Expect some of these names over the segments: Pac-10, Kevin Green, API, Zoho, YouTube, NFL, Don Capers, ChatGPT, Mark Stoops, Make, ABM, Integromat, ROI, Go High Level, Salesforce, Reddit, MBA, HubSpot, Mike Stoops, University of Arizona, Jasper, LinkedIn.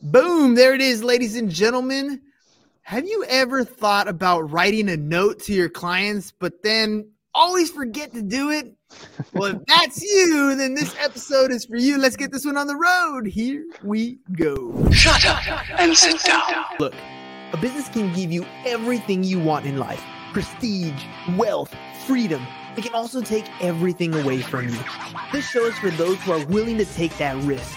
Boom, there it is, ladies and gentlemen. Have you ever thought about writing a note to your clients, but then always forget to do it? Well, if that's you, then this episode is for you. Let's get this one on the road. Here we go. Shut up and sit down. Look, a business can give you everything you want in life. Prestige, wealth, freedom. It can also take everything away from you. This show is for those who are willing to take that risk.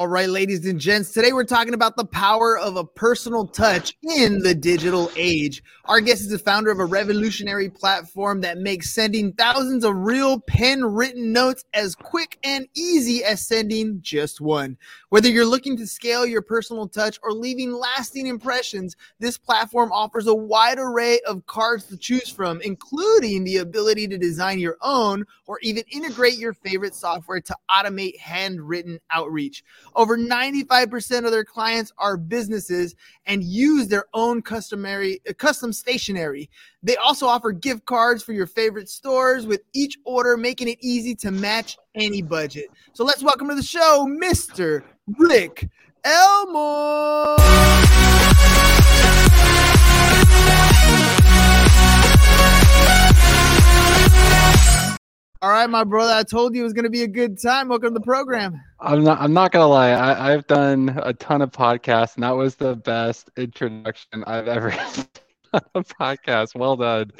All right, ladies and gents, today we're talking about the power of a personal touch in the digital age. Our guest is the founder of a revolutionary platform that makes sending thousands of real pen-written notes as quick and easy as sending just one. Whether you're looking to scale your personal touch or leaving lasting impressions, this platform offers a wide array of cards to choose from, including the ability to design your own or even integrate your favorite software to automate handwritten outreach. Over 95% of their clients are businesses and use their own custom stationery. They also offer gift cards for your favorite stores with each order, making it easy to match any budget. So let's welcome to the show, Mr. Rick Elmore. All right, my brother, I told you it was going to be a good time. Welcome to the program. I'm not going to lie. I've done a ton of podcasts, and that was the best introduction I've ever done on a podcast. Well done.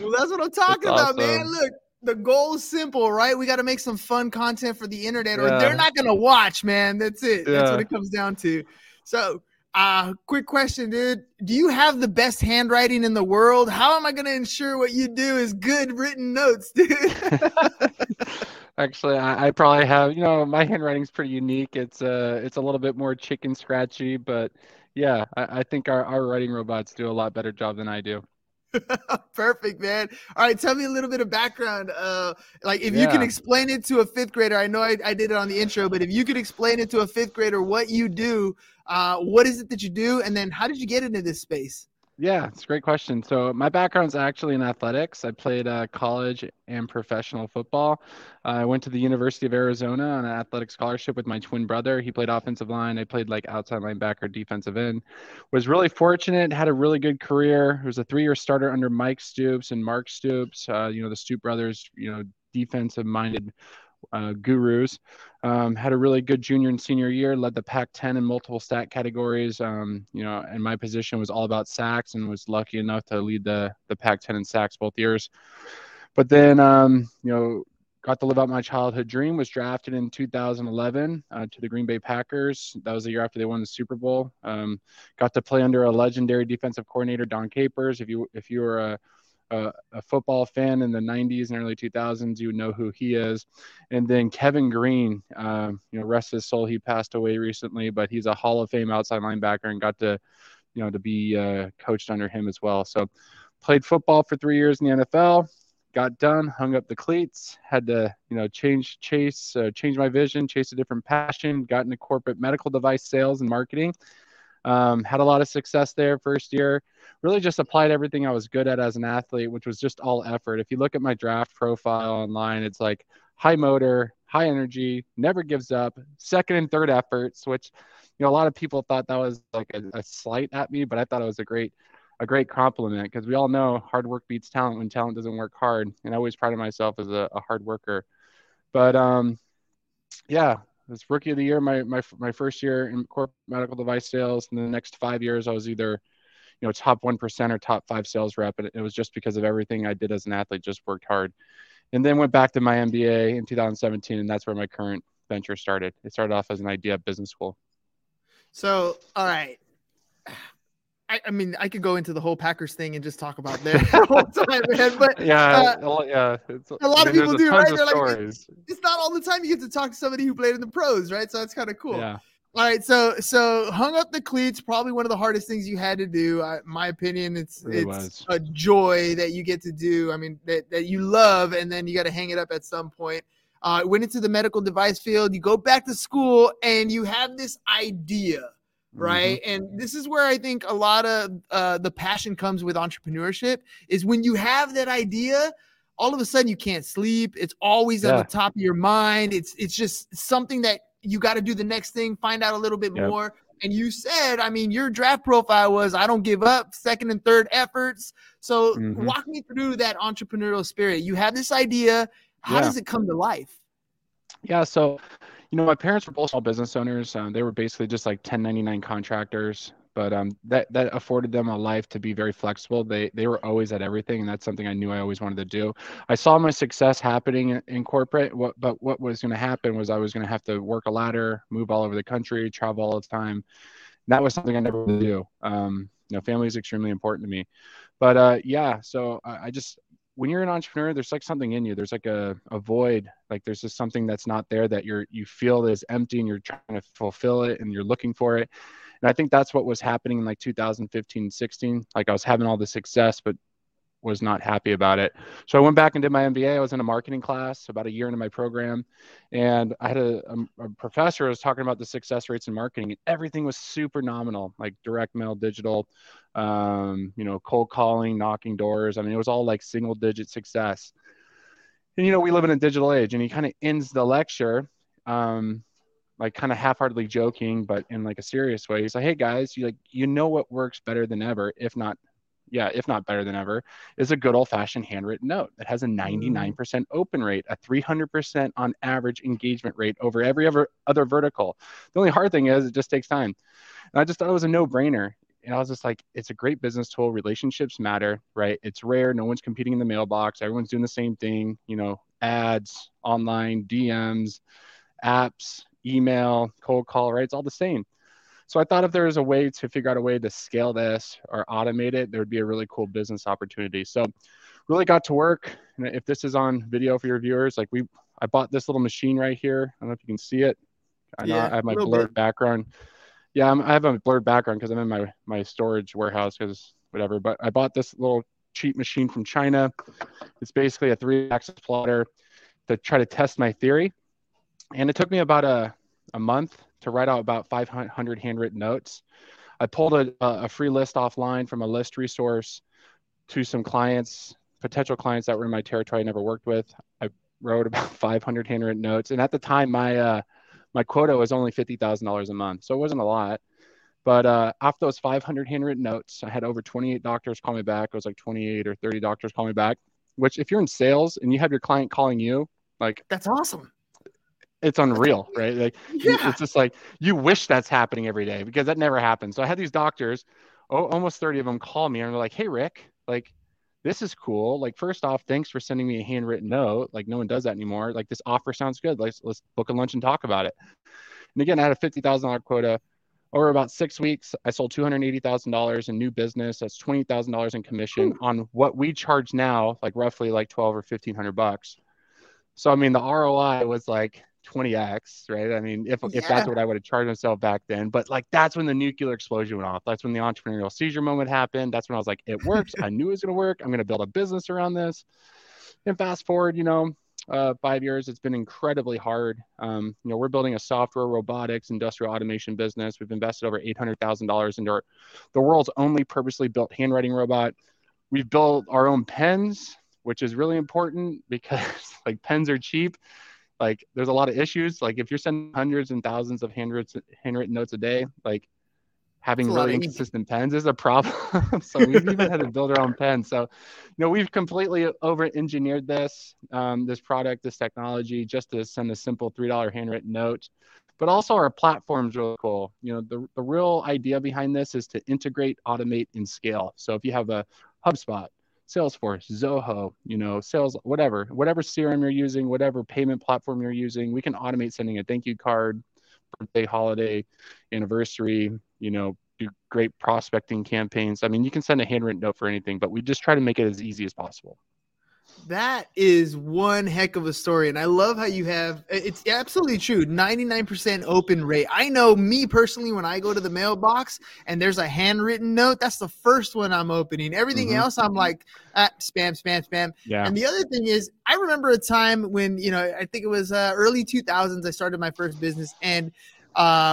Well, that's what I'm talking about, awesome. Man. Look, the goal is simple, right? We got to make some fun content for the internet, or they're not going to watch, man. That's it. Yeah. That's what it comes down to. So, quick question, dude. Do you have the best handwriting in the world? How am I going to ensure what you do is good written notes, dude? Actually, I probably have, my handwriting's pretty unique. It's a little bit more chicken scratchy, but yeah, I think our writing robots do a lot better job than I do. Perfect, man. All right, tell me a little bit of background. You can explain it to a fifth grader. I know I did it on the intro, but if you could explain it to a fifth grader what you do, what is it that you do, and then how did you get into this space? Yeah, it's a great question. So my background's actually in athletics. I played college and professional football. I went to the University of Arizona on an athletic scholarship with my twin brother. He played offensive line. I played outside linebacker, defensive end. Was really fortunate, had a really good career. I was a 3-year starter under Mike Stoops and Mark Stoops, the Stoop brothers, defensive-minded gurus. Had a really good junior and senior year, led the Pac-10 in multiple stat categories. And my position was all about sacks and was lucky enough to lead the Pac-10 in sacks both years. But then, got to live out my childhood dream, was drafted in 2011 to the Green Bay Packers. That was the year after they won the Super Bowl. Got to play under a legendary defensive coordinator, Don Capers. If you were a football fan in the 90s and early 2000s, you would know who he is. And then Kevin Green, rest his soul, he passed away recently, but he's a Hall of Fame outside linebacker and got to, to be coached under him as well. So played football for 3 years in the NFL, got done, hung up the cleats, had to, change my vision, chase a different passion, got into corporate medical device sales and marketing. Had a lot of success there first year, really just applied everything I was good at as an athlete, which was just all effort. If you look at my draft profile online, it's like high motor, high energy, never gives up, second and third efforts, which, a lot of people thought that was like a slight at me, but I thought it was a great compliment because we all know hard work beats talent when talent doesn't work hard. And I always prided myself as a hard worker, but, this rookie of the year, my first year in corporate medical device sales. In the next 5 years, I was either, top 1% or top 5 sales rep. And it was just because of everything I did as an athlete, just worked hard. And then went back to my MBA in 2017. And that's where my current venture started. It started off as an idea at business school. So, all right. I could go into the whole Packers thing and just talk about that the whole time, man. But a lot of people do, right? They're stories. It's not all the time you get to talk to somebody who played in the pros, right? So that's kind of cool. Yeah. All right, so hung up the cleats, probably one of the hardest things you had to do. My opinion, it's a joy that you get to do. I mean, that you love, and then you got to hang it up at some point. Went into the medical device field. You go back to school, and you have this idea, right? Mm-hmm. And this is where I think a lot of the passion comes with entrepreneurship is when you have that idea. All of a sudden, you can't sleep. It's always on the top of your mind. It's just something that you got to do the next thing, find out a little bit more. And you said, I mean, your draft profile was, I don't give up, second and third efforts. So walk me through that entrepreneurial spirit. You have this idea. How does it come to life? Yeah, so, you know, my parents were both small business owners. They were basically just like 1099 contractors. But that afforded them a life to be very flexible. They were always at everything, and that's something I knew I always wanted to do. I saw my success happening in corporate, but what was going to happen was I was going to have to work a ladder, move all over the country, travel all the time. And that was something I never wanted to do. You know, family is extremely important to me. But so I just, when you're an entrepreneur, there's like something in you. There's like a void. Like there's just something that's not there that you feel is empty, and you're trying to fulfill it, and you're looking for it. And I think that's what was happening in like 2015, 16. Like I was having all the success, but was not happy about it. So I went back and did my MBA. I was in a marketing class about a year into my program, and I had a professor who was talking about the success rates in marketing, and everything was super nominal, like direct mail, digital, you know, cold calling, knocking doors. I mean, it was all like single digit success. And, you know, we live in a digital age, and he kind of ends the lecture, like kind of half-heartedly joking, but in like a serious way. He's like, hey guys, you know what works better than ever, if not better than ever, is a good old-fashioned handwritten note that has a 99% open rate, a 300% on average engagement rate over every other vertical. The only hard thing is it just takes time. And I just thought it was a no-brainer. And I was just like, it's a great business tool. Relationships matter, right? It's rare. No one's competing in the mailbox. Everyone's doing the same thing, you know, ads, online, DMs, apps, email, cold call, right? It's all the same. So I thought if there was a way to figure out a way to scale this or automate it, there would be a really cool business opportunity. So really got to work. And if this is on video for your viewers, like I bought this little machine right here. I don't know if you can see it. I have my blurred background. Yeah, I have a blurred background because I'm in my storage warehouse because whatever. But I bought this little cheap machine from China. It's basically a 3-axis plotter to try to test my theory. And it took me about a month to write out about 500 handwritten notes. I pulled a free list offline from a list resource to some clients, potential clients that were in my territory I never worked with. I wrote about 500 handwritten notes. And at the time, my quota was only $50,000 a month. So it wasn't a lot. But after those 500 handwritten notes, I had over 28 doctors call me back. It was like 28 or 30 doctors call me back, which if you're in sales and you have your client calling you, like, that's awesome. It's unreal, right? Like, it's just like, you wish that's happening every day because that never happens. So I had these doctors, almost 30 of them call me and they're like, hey, Rick, like, this is cool. Like, first off, thanks for sending me a handwritten note. Like, no one does that anymore. Like, this offer sounds good. Let's book a lunch and talk about it. And again, I had a $50,000 quota. Over about 6 weeks, I sold $280,000 in new business. That's $20,000 in commission on what we charge now, like roughly like $1,200 or $1,500. So, I mean, the ROI was like 20x, right? I mean, if that's what I would have charged myself back then, but like, that's when the nuclear explosion went off. That's when the entrepreneurial seizure moment happened. That's when I was like, it works. I knew it was going to work. I'm going to build a business around this. And fast forward, you know, 5 years, it's been incredibly hard. You know, we're building a software, robotics, industrial automation business. We've invested over $800,000 into the world's only purposely built handwriting robot. We've built our own pens, which is really important because like pens are cheap. Like there's a lot of issues. Like if you're sending hundreds and thousands of handwritten notes a day, like having really inconsistent pens is a problem. So we've even had to build our own pens. So, you know, we've completely over-engineered this product, this technology, just to send a simple $3 handwritten note. But also our platform's really cool. You know, the real idea behind this is to integrate, automate, and scale. So if you have a HubSpot, Salesforce, Zoho, you know, sales, whatever CRM you're using, whatever payment platform you're using, we can automate sending a thank you card, birthday, holiday, anniversary, you know, do great prospecting campaigns. I mean, you can send a handwritten note for anything, but we just try to make it as easy as possible. That is one heck of a story. And I love how you have, it's absolutely true, 99% open rate. I know me personally, when I go to the mailbox and there's a handwritten note, that's the first one I'm opening. Everything else, I'm like, spam. Yeah. And the other thing is, I remember a time when, you know, I think it was early 2000s, I started my first business, and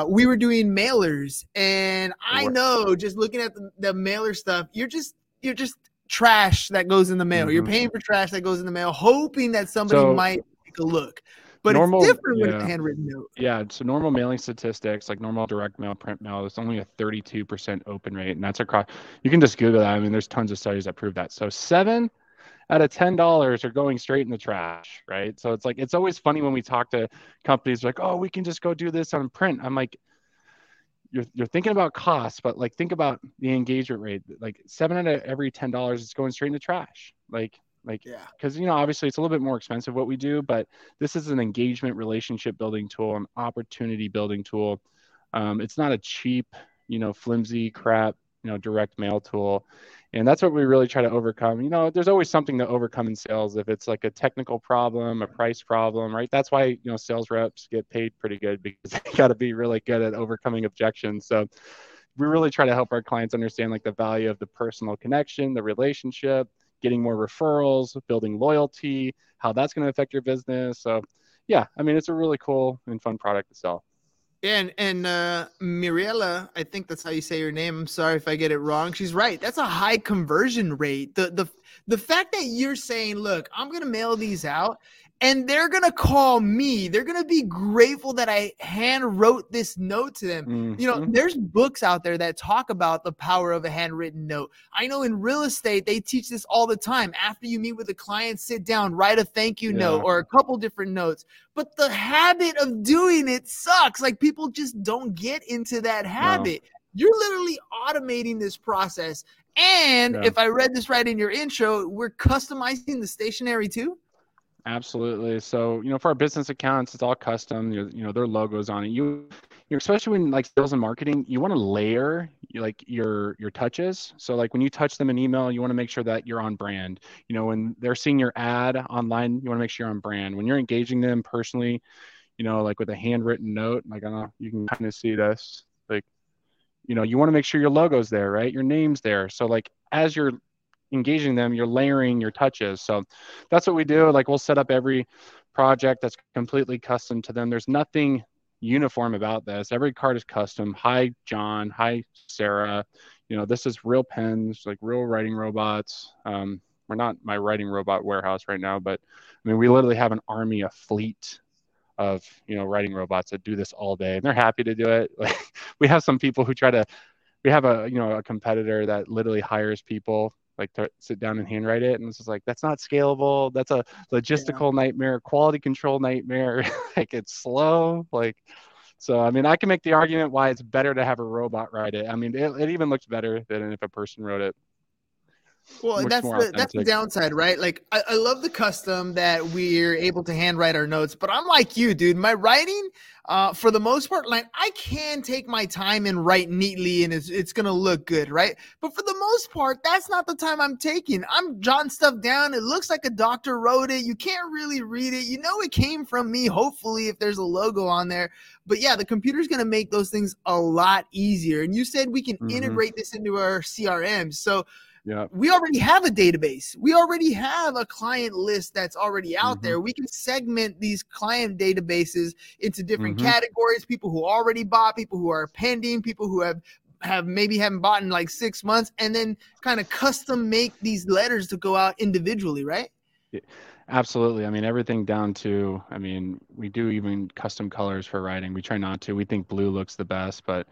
we were doing mailers. And I know, just looking at the mailer stuff, you're just trash that goes in the mail. You're paying for trash that goes in the mail, hoping that somebody might take a look. But normal, it's different with a handwritten note. Yeah, so normal mailing statistics, like normal direct mail, print mail, it's only a 32% open rate, and that's across. You can just Google that. I mean, there's tons of studies that prove that. So 7 out of $10 are going straight in the trash, right? So it's like, it's always funny when we talk to companies like, oh, we can just go do this on print. I'm like, You're thinking about costs, but like, think about the engagement rate. Like 7 out of every $10 is going straight in the trash. Like, because, you know, obviously it's a little bit more expensive what we do, but this is an engagement, relationship building tool, an opportunity building tool. It's not a cheap, you know, flimsy crap, you know, direct mail tool. And that's what we really try to overcome. You know, there's always something to overcome in sales. If it's like a technical problem, a price problem, right? That's why, you know, sales reps get paid pretty good, because they got to be really good at overcoming objections. So we really try to help our clients understand like the value of the personal connection, the relationship, getting more referrals, building loyalty, how that's going to affect your business. So yeah, I mean, it's a really cool and fun product to sell. Yeah, and Mirella, I think that's how you say your name. I'm sorry if I get it wrong. She's right. That's a high conversion rate. The fact that you're saying, look, I'm going to mail these out and they're going to call me. They're going to be grateful that I hand wrote this note to them. Mm-hmm. You know, there's books out there that talk about the power of a handwritten note. I know in real estate, they teach this all the time. After you meet with a client, sit down, write a thank you note or a couple different notes. But the habit of doing it sucks. Like, people just don't get into that habit. No. You're literally automating this process. And if I read this right in your intro, we're customizing the stationery too? Absolutely. So, you know, for our business accounts, it's all custom. You know, their logos on it. You're especially when like sales and marketing, you want to layer like your touches. So like when you touch them in email, you want to make sure that you're on brand. You know, when they're seeing your ad online, you want to make sure you're on brand. When you're engaging them personally, you know, like with a handwritten note, like I don't know, you can kind of see this. Like, you know, you want to make sure your logo's there, right? Your name's there. So like as you're engaging them, you're layering your touches. So that's what we do. Like, we'll set up every project that's completely custom to them. There's nothing uniform about this. Every card is custom. Hi, John. Hi, Sarah. You know, this is real pens, like real writing robots. We're not my writing robot warehouse right now, but I mean, we literally have an army, a fleet of, you know, writing robots that do this all day, and they're happy to do it. Like, we have some people who we have a, you know, a competitor that literally hires people like to sit down and handwrite it. And it's just like, that's not scalable. That's a logistical nightmare, quality control nightmare. Like, it's slow. Like, so, I mean, I can make the argument why it's better to have a robot write it. I mean, it even looks better than if a person wrote it. Well, that's the downside, right? Like, I love the custom that we're able to handwrite our notes, but I'm like you, dude. My writing, for the most part, like, I can take my time and write neatly, and it's going to look good, right? But for the most part, that's not the time I'm taking. I'm jotting stuff down. It looks like a doctor wrote it. You can't really read it. You know it came from me, hopefully, if there's a logo on there. But yeah, the computer's going to make those things a lot easier. And you said we can integrate this into our CRM. So yeah. We already have a database. We already have a client list that's already out there. We can segment these client databases into different categories, people who already bought, people who are pending, people who have maybe haven't bought in like 6 months, and then kind of custom make these letters to go out individually, right? Yeah. Absolutely. I mean, everything down to, I mean, we do even custom colors for writing. We try not to. We think blue looks the best, but,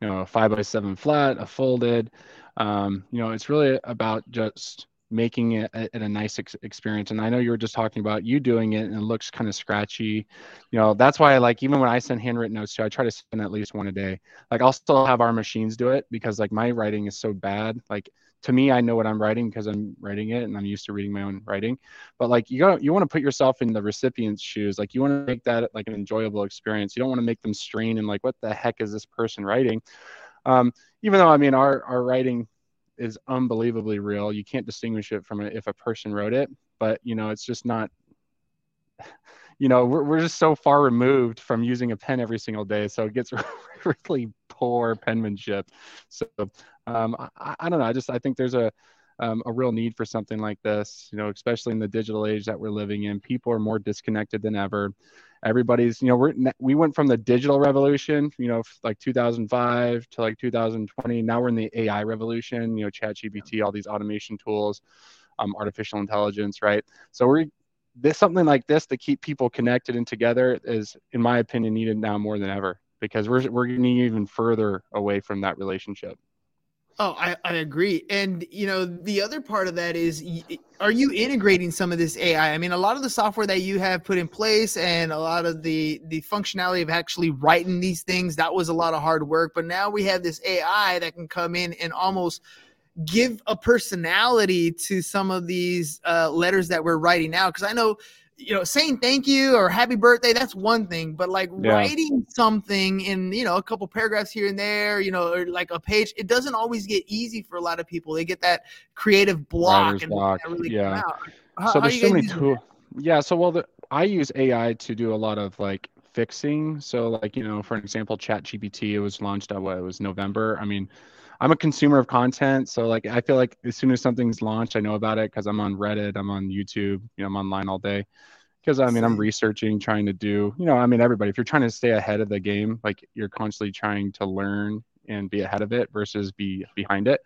you know, a 5x7 flat, a folded, you know, it's really about just making it a nice experience. And I know you were just talking about you doing it, and it looks kind of scratchy. You know, that's why I like, even when I send handwritten notes to, I try to send at least one a day. Like, I'll still have our machines do it, because like my writing is so bad. Like, to me, I know what I'm writing because I'm writing it, and I'm used to reading my own writing. But like, you want to put yourself in the recipient's shoes. Like, you want to make that like an enjoyable experience. You don't want to make them strain and like, what the heck is this person writing? Even though, I mean, our writing is unbelievably real. You can't distinguish it from if a person wrote it, but you know, it's just not, you know, we're just so far removed from using a pen every single day. So it gets really poor penmanship. So I don't know. I think there's a real need for something like this, you know, especially in the digital age that we're living in. People are more disconnected than ever. Everybody's, you know, we went from the digital revolution, you know, like 2005 to like 2020. Now we're in the AI revolution, you know, ChatGPT, all these automation tools, artificial intelligence, right? So there's something like this to keep people connected and together is, in my opinion, needed now more than ever, because we're getting even further away from that relationship. Oh, I agree. And, you know, the other part of that is, are you integrating some of this AI? I mean, a lot of the software that you have put in place and a lot of the functionality of actually writing these things, that was a lot of hard work. But now we have this AI that can come in and almost give a personality to some of these letters that we're writing now. Because I know, you know, saying thank you or happy birthday, that's one thing, but like writing something in, you know, a couple paragraphs here and there, you know, or like a page, it doesn't always get easy for a lot of people. They get that creative block. And that really come out. So there's so many tools. Yeah. So, well, I use AI to do a lot of like fixing. So like, you know, for example, ChatGPT, it was launched at what, it was November. I mean, I'm a consumer of content. So like, I feel like as soon as something's launched, I know about it because I'm on Reddit, I'm on YouTube, you know, I'm online all day. Because I mean, I'm researching, trying to do, you know, I mean, everybody, if you're trying to stay ahead of the game, like you're constantly trying to learn and be ahead of it versus be behind it.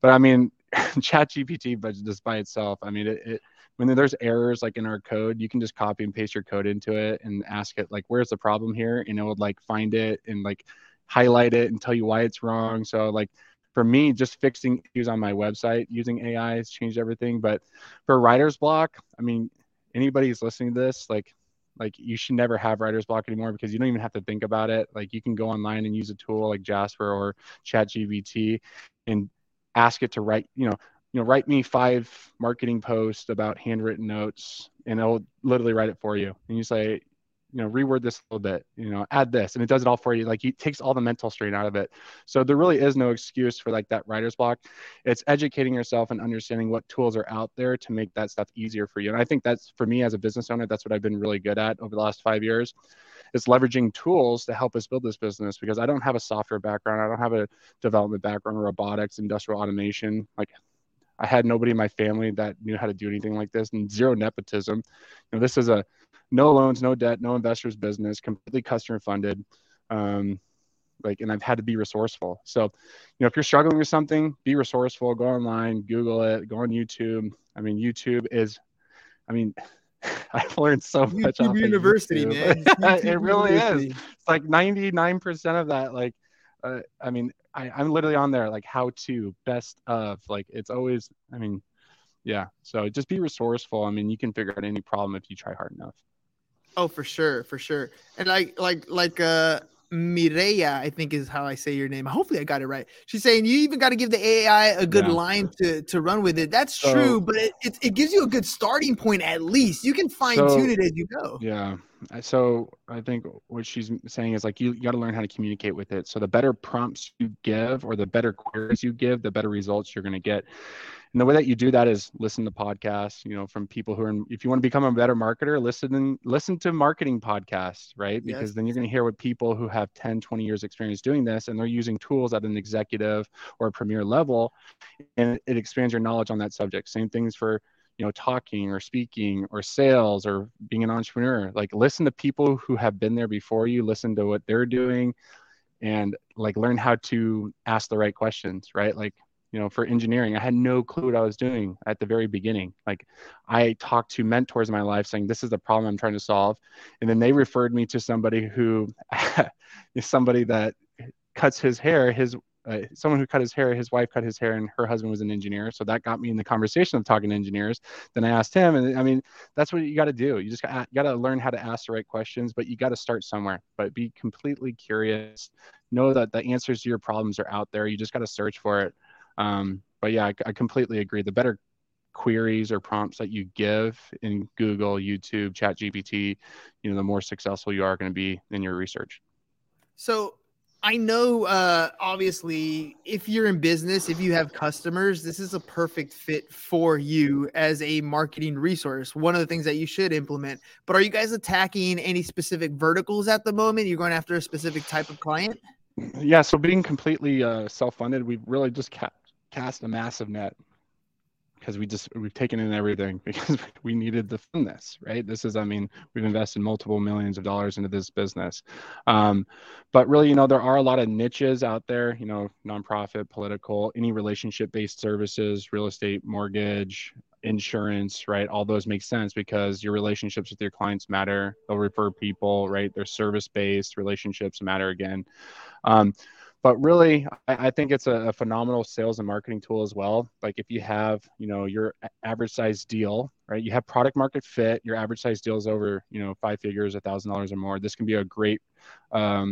But I mean, ChatGPT, but just by itself, I mean, it when there's errors like in our code, you can just copy and paste your code into it and ask it like, where's the problem here? And it would like find it and like highlight it and tell you why it's wrong. So like for me, just fixing issues on my website using AI has changed everything. But for writer's block, I mean, anybody's listening to this, like you should never have writer's block anymore, because you don't even have to think about it. Like you can go online and use a tool like Jasper or ChatGPT and ask it to write, you know, write me 5 marketing posts about handwritten notes, and it'll literally write it for you. And you say, you know, reword this a little bit, you know, add this, and it does it all for you. Like it takes all the mental strain out of it. So there really is no excuse for like that writer's block. It's educating yourself and understanding what tools are out there to make that stuff easier for you. And I think that's, for me as a business owner, that's what I've been really good at over the last 5 years, is leveraging tools to help us build this business, because I don't have a software background. I don't have a development background, robotics, industrial automation. Like I had nobody in my family that knew how to do anything like this, and zero nepotism. You know, this is a no loans, no debt, no investors business, completely customer funded. And I've had to be resourceful. So, you know, if you're struggling with something, be resourceful, go online, Google it, go on YouTube. I mean, YouTube is, I've learned so much. YouTube University, man. It really is. It's like 99% of that. Like, I'm literally on there, like how to best of, like, it's always, So just be resourceful. I mean, you can figure out any problem if you try hard enough. Oh, for sure. For sure. And like Mireya, I think is how I say your name. Hopefully I got it right. She's saying you even got to give the AI a good line to run with it. That's true, but it gives you a good starting point. At least you can fine tune it as you go. Yeah. So I think what she's saying is like, you got to learn how to communicate with it. So the better prompts you give or the better queries you give, the better results you're going to get. And the way that you do that is listen to podcasts, you know, from people who are, if you want to become a better marketer, listen to marketing podcasts, right? Because then you're going to hear what people who have 10, 20 years experience doing this, and they're using tools at an executive or a premier level, and it expands your knowledge on that subject. Same things for, you know, talking or speaking or sales or being an entrepreneur. Like listen to people who have been there before you, listen to what they're doing, and like learn how to ask the right questions, right? Like, you know, for engineering, I had no clue what I was doing at the very beginning. Like I talked to mentors in my life saying, this is the problem I'm trying to solve. And then they referred me to somebody who is somebody that cuts his hair, someone who cut his hair, his wife cut his hair, and her husband was an engineer. So that got me in the conversation of talking to engineers. Then I asked him, and I mean, that's what you got to do. You just got to learn how to ask the right questions, but you got to start somewhere. But be completely curious. Know that the answers to your problems are out there. You just got to search for it. I completely agree. The better queries or prompts that you give in Google, YouTube, ChatGPT, you know, the more successful you are going to be in your research. So I know, obviously, if you're in business, if you have customers, this is a perfect fit for you as a marketing resource. One of the things that you should implement. But are you guys attacking any specific verticals at the moment? You're going after a specific type of client? Yeah, so being completely self-funded, we've really just cast a massive net because we've taken in everything because we needed to fund this, right? This is, I mean, we've invested multiple millions of dollars into this business. But really, you know, there are a lot of niches out there, you know, nonprofit, political, any relationship-based services, real estate, mortgage, insurance, right? All those make sense because your relationships with your clients matter. They'll refer people, right? Their service-based relationships matter again. But really, I think it's a phenomenal sales and marketing tool as well. Like if you have, you know, your average size deal, right? You have product market fit, your average size deal is over, you know, five figures, $1,000 or more. This can be a great, what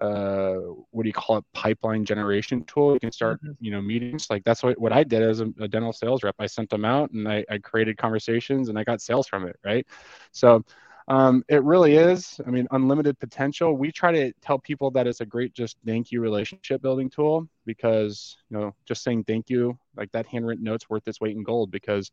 do you call it? Pipeline generation tool. You can start, you know, meetings. Like that's what I did as a dental sales rep. I sent them out and I created conversations and I got sales from it, right? So it really is, I mean, unlimited potential. We try to tell people that it's a great just thank you relationship building tool because, you know, just saying thank you, like that handwritten note's worth its weight in gold because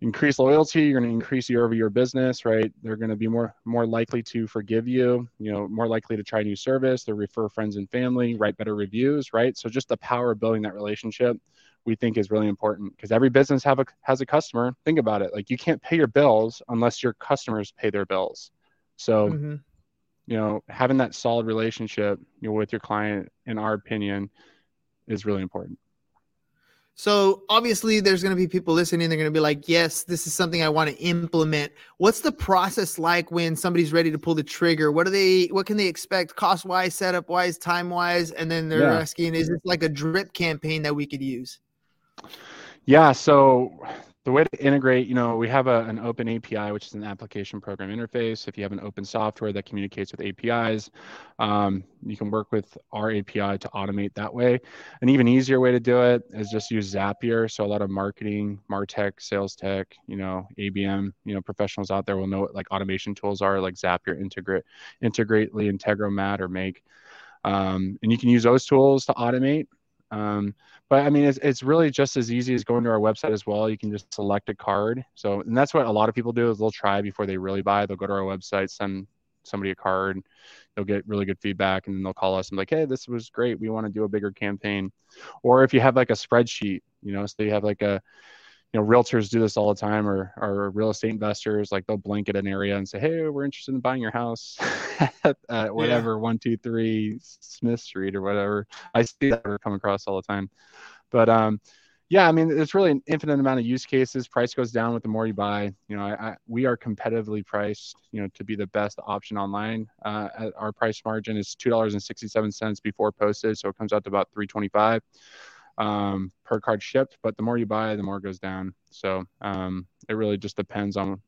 increase loyalty, you're going to increase year over year business, right? They're going to be more likely to forgive you, you know, more likely to try new service, they'll refer friends and family, write better reviews, right? So just the power of building that relationship we think is really important because every business has a customer. Think about it. Like you can't pay your bills unless your customers pay their bills. So, you know, having that solid relationship, you know, with your client, in our opinion, is really important. So obviously there's going to be people listening. They're going to be like, yes, this is something I want to implement. What's the process like when somebody's ready to pull the trigger? What can they expect cost wise, setup wise, time wise? And then they're asking, is this like a drip campaign that we could use? Yeah. So the way to integrate, you know, we have an open API, which is an application program interface. If you have an open software that communicates with APIs, you can work with our API to automate that way. An even easier way to do it is just use Zapier. So a lot of marketing, MarTech, sales tech, you know, ABM, you know, professionals out there will know what like automation tools are like Zapier, Integrately, Integromat, or Make. And you can use those tools to automate. But I mean, it's really just as easy as going to our website as well. You can just select a card. So, and that's what a lot of people do is they'll try before they really buy. They'll go to our website, send somebody a card, they'll get really good feedback, and then they'll call us and be like, hey, this was great. We want to do a bigger campaign. Or if you have like a spreadsheet, you know, so you have like a, you know, realtors do this all the time or real estate investors, like they'll blanket an area and say, hey, we're interested in buying your house at whatever, 123 Smith Street or whatever. I see that or come across all the time. But yeah, I mean, it's really an infinite amount of use cases. Price goes down with the more you buy. You know, we are competitively priced, you know, to be the best option online. Our price margin is $2.67 before postage. So it comes out to about $3.25. Per card shipped, but the more you buy, the more it goes down. So it really just depends on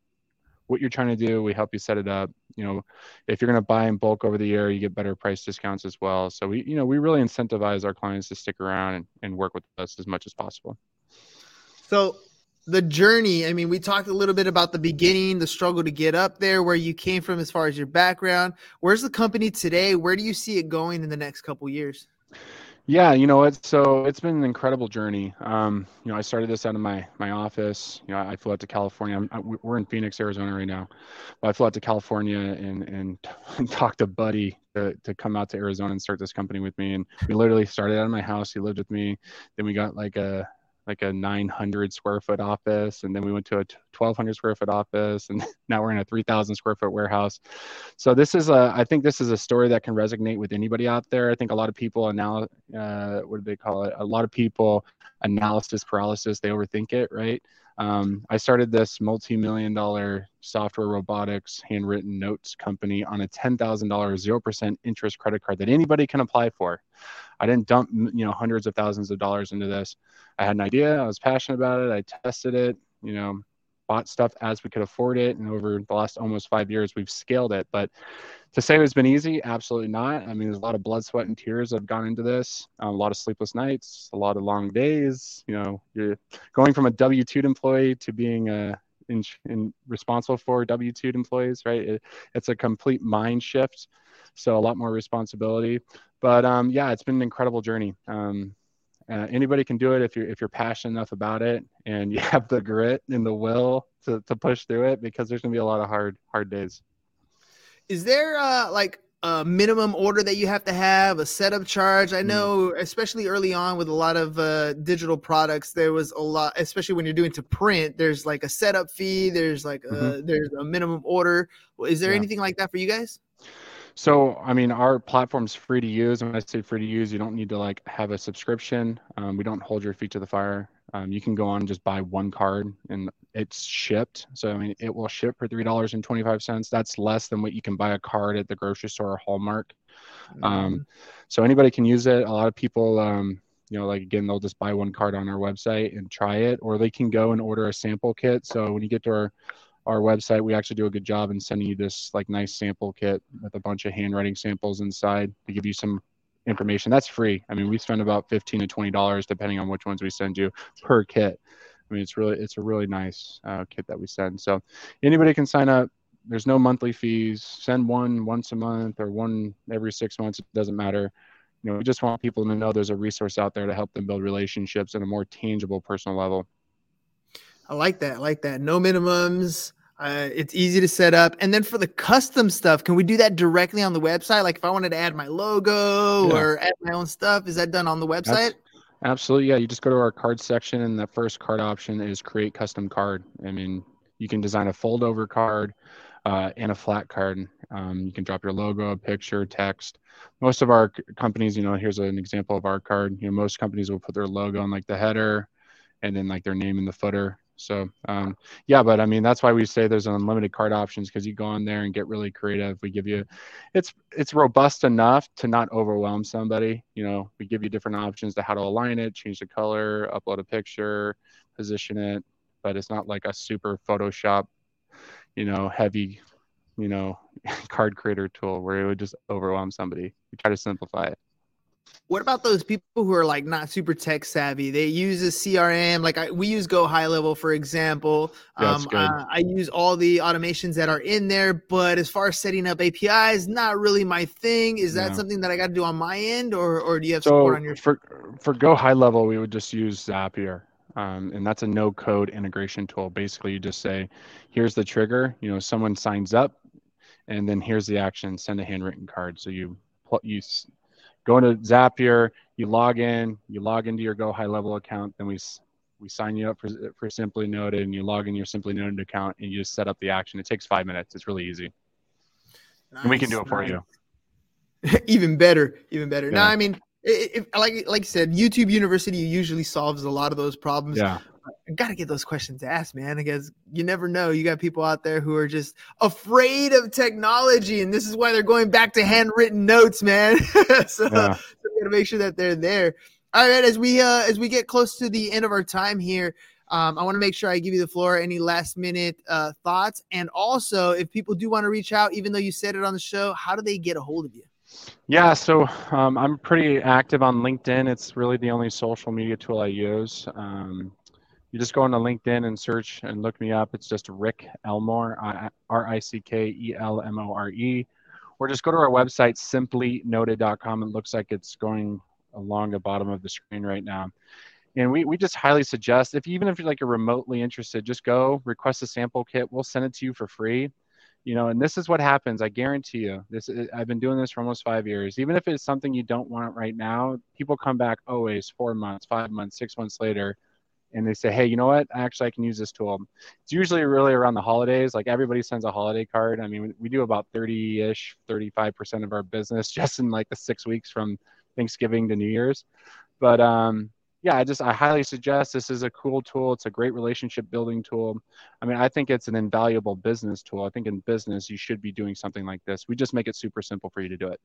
what you're trying to do. We help you set it up. You know, if you're going to buy in bulk over the year, you get better price discounts as well. So we, you know, we really incentivize our clients to stick around and work with us as much as possible. So the journey, I mean, we talked a little bit about the beginning, the struggle to get up there, where you came from as far as your background. Where's the company today? Where do you see it going in the next couple years? Yeah, you know, it's been an incredible journey. You know, I started this out of my office. You know, I flew out to California. We're in Phoenix, Arizona right now. But I flew out to California and talked to Buddy to come out to Arizona and start this company with me. And we literally started out of my house. He lived with me. Then we got like a 900 square foot office. And then we went to a 1200 square foot office. And now we're in a 3000 square foot warehouse. So I think this is a story that can resonate with anybody out there. I think a lot of people A lot of people analysis paralysis, they overthink it, right? I started this multi-million-dollar software robotics handwritten notes company on a $10,000 0% interest credit card that anybody can apply for. I didn't dump, you know, hundreds of thousands of dollars into this. I had an idea. I was passionate about it. I tested it, you know, bought stuff as we could afford it. And over the last almost 5 years, we've scaled it. But to say it's been easy, absolutely not. I mean, there's a lot of blood, sweat, and tears that have gone into this. A lot of sleepless nights, a lot of long days. You know, you're going from a W-2 employee to being a responsible for W-2 employees, right? It's a complete mind shift. So a lot more responsibility, but yeah, it's been an incredible journey. Anybody can do it if you're passionate enough about it and you have the grit and the will to push through it, because there's going to be a lot of hard days. Is there like a minimum order that you have to have, a setup charge? I know, especially early on with a lot of digital products, there was a lot, especially when you're doing to print, there's like a setup fee, there's like there's a minimum order. Is there anything like that for you guys? So, I mean, our platform's free to use. When I say free to use, you don't need to like have a subscription. We don't hold your feet to the fire. You can go on and just buy one card and it's shipped. So, I mean, it will ship for $3.25. That's less than what you can buy a card at the grocery store or Hallmark. So anybody can use it. A lot of people, you know, like, again, they'll just buy one card on our website and try it, or they can go and order a sample kit. So when you get to our website, we actually do a good job in sending you this like nice sample kit with a bunch of handwriting samples inside to give you some information. That's free. I mean, we spend about $15 to $20 depending on which ones we send you per kit. I mean, it's a really nice kit that we send. So anybody can sign up. There's no monthly fees. Send one once a month or one every 6 months. It doesn't matter. You know, we just want people to know there's a resource out there to help them build relationships on a more tangible personal level. I like that. No minimums. It's easy to set up. And then for the custom stuff, can we do that directly on the website? Like if I wanted to add my logo or add my own stuff, is that done on the website? Absolutely. Yeah. You just go to our card section and the first card option is create custom card. I mean, you can design a fold over card and a flat card. You can drop your logo, a picture, text. Most of our companies, you know, here's an example of our card. You know, most companies will put their logo on like the header and then like their name in the footer. So, yeah, but I mean, that's why we say there's unlimited card options, because you go on there and get really creative. We give you, it's robust enough to not overwhelm somebody. You know, we give you different options to how to align it, change the color, upload a picture, position it, but it's not like a super Photoshop, you know, heavy, you know, card creator tool where it would just overwhelm somebody. We try to simplify it. What about those people who are like not super tech savvy? They use a CRM. Like we use Go High Level, for example. I use all the automations that are in there, but as far as setting up APIs, not really my thing. Is that something that I got to do on my end, or do you have support on your? For Go High Level, we would just use Zapier. And that's a no code integration tool. Basically you just say, here's the trigger, you know, someone signs up, and then here's the action, send a handwritten card. So you go into Zapier, you log into your Go High Level account, then we sign you up for Simply Noted, and you log in your Simply Noted account, and you just set up the action. It takes 5 minutes. It's really easy. Nice, and we can do it for you. Even better. Yeah. No, I mean, like you said, YouTube University usually solves a lot of those problems. Yeah. I got to get those questions asked, man. I guess you never know. You got people out there who are just afraid of technology, and this is why they're going back to handwritten notes, man. So we got to make sure that they're there. All right, as we get close to the end of our time here, I want to make sure I give you the floor. Any last minute thoughts? And also, if people do want to reach out, even though you said it on the show, how do they get a hold of you? Yeah, so I'm pretty active on LinkedIn. It's really the only social media tool I use. You just go on to LinkedIn and search and look me up. It's just Rick Elmore, Rickelmore. Or just go to our website, simplynoted.com. It looks like it's going along the bottom of the screen right now. And we just highly suggest, even if you're like remotely interested, just go request a sample kit. We'll send it to you for free. You know, and this is what happens. I guarantee you this. I've been doing this for almost 5 years. Even if it's something you don't want right now, people come back always 4 months, 5 months, 6 months later. And they say, hey, you know what? Actually, I can use this tool. It's usually really around the holidays. Like everybody sends a holiday card. I mean, we do about 30-ish, 35% of our business just in like the 6 weeks from Thanksgiving to New Year's. But I highly suggest this is a cool tool. It's a great relationship building tool. I mean, I think it's an invaluable business tool. I think in business, you should be doing something like this. We just make it super simple for you to do it.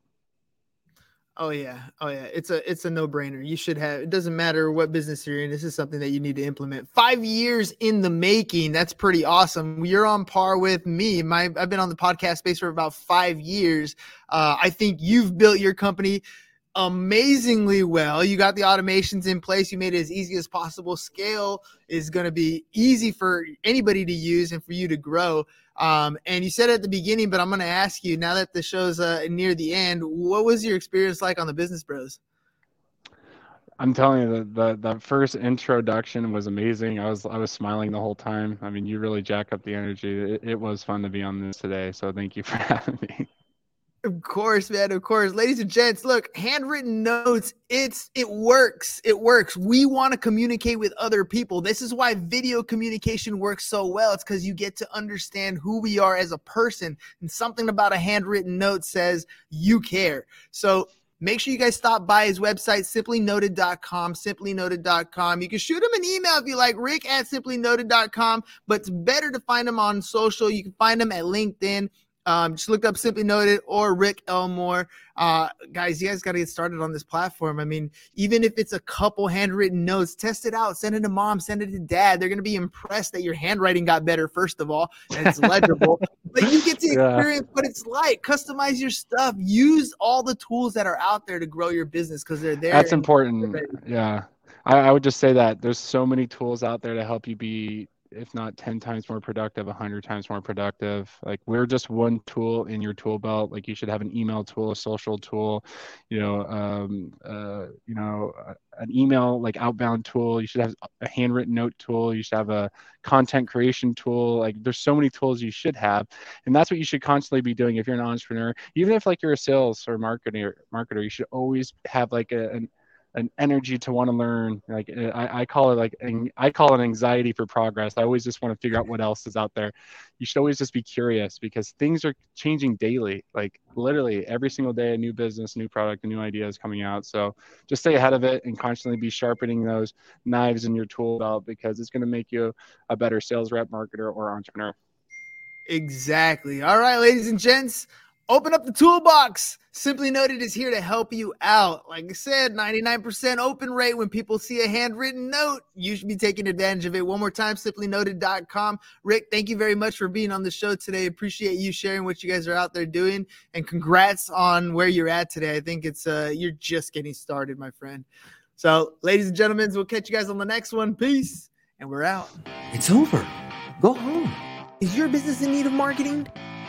Oh yeah. It's a no-brainer. You should have, it doesn't matter what business you're in. This is something that you need to implement. 5 years in the making. That's pretty awesome. You're on par with me. I've been on the podcast space for about 5 years. I think you've built your company amazingly well. You got the automations in place. You made it as easy as possible. Scale is going to be easy for anybody to use and for you to grow. And you said it at the beginning, but I'm going to ask you now that the show's near the end, what was your experience like on the Business Bros? I'm telling you, the first introduction was amazing. I was smiling the whole time. I mean, you really jack up the energy. It was fun to be on this today. So thank you for having me. Of course, man. Of course. Ladies and gents, look, handwritten notes, it works. It works. We want to communicate with other people. This is why video communication works so well. It's because you get to understand who we are as a person. And something about a handwritten note says you care. So make sure you guys stop by his website, simplynoted.com, simplynoted.com. You can shoot him an email if you like, rick@simplynoted.com, but it's better to find him on social. You can find him at LinkedIn. Just look up Simply Noted or Rick Elmore. Guys, you guys got to get started on this platform. I mean, even if it's a couple handwritten notes, test it out. Send it to mom, send it to dad. They're going to be impressed that your handwriting got better, first of all, and it's legible. But you get to experience what it's like. Customize your stuff. Use all the tools that are out there to grow your business because they're there. That's important. Yeah. I would just say that there's so many tools out there to help you be, if not 10 times more productive, 100 times more productive. Like, we're just one tool in your tool belt. Like, you should have an email tool, a social tool, an email, like, outbound tool. You should have a handwritten note tool. You should have a content creation tool. Like, there's so many tools you should have. And that's what you should constantly be doing. If you're an entrepreneur, even if like you're a sales or marketer, you should always have like an energy to want to learn. Like, I call it anxiety for progress. I always just want to figure out what else is out there. You should always just be curious because things are changing daily. Like, literally every single day, a new business, new product, a new idea is coming out. So just stay ahead of it and constantly be sharpening those knives in your tool belt because it's going to make you a better sales rep, marketer, or entrepreneur. Exactly. All right, ladies and gents, open up the toolbox. Simply Noted is here to help you out. Like I said, 99% open rate. When people see a handwritten note, you should be taking advantage of it. One more time, simplynoted.com. Rick, thank you very much for being on the show today. Appreciate you sharing what you guys are out there doing, and congrats on where you're at today. I think it's you're just getting started, my friend. So, ladies and gentlemen, we'll catch you guys on the next one. Peace, and we're out. It's over. Go home. Is your business in need of marketing?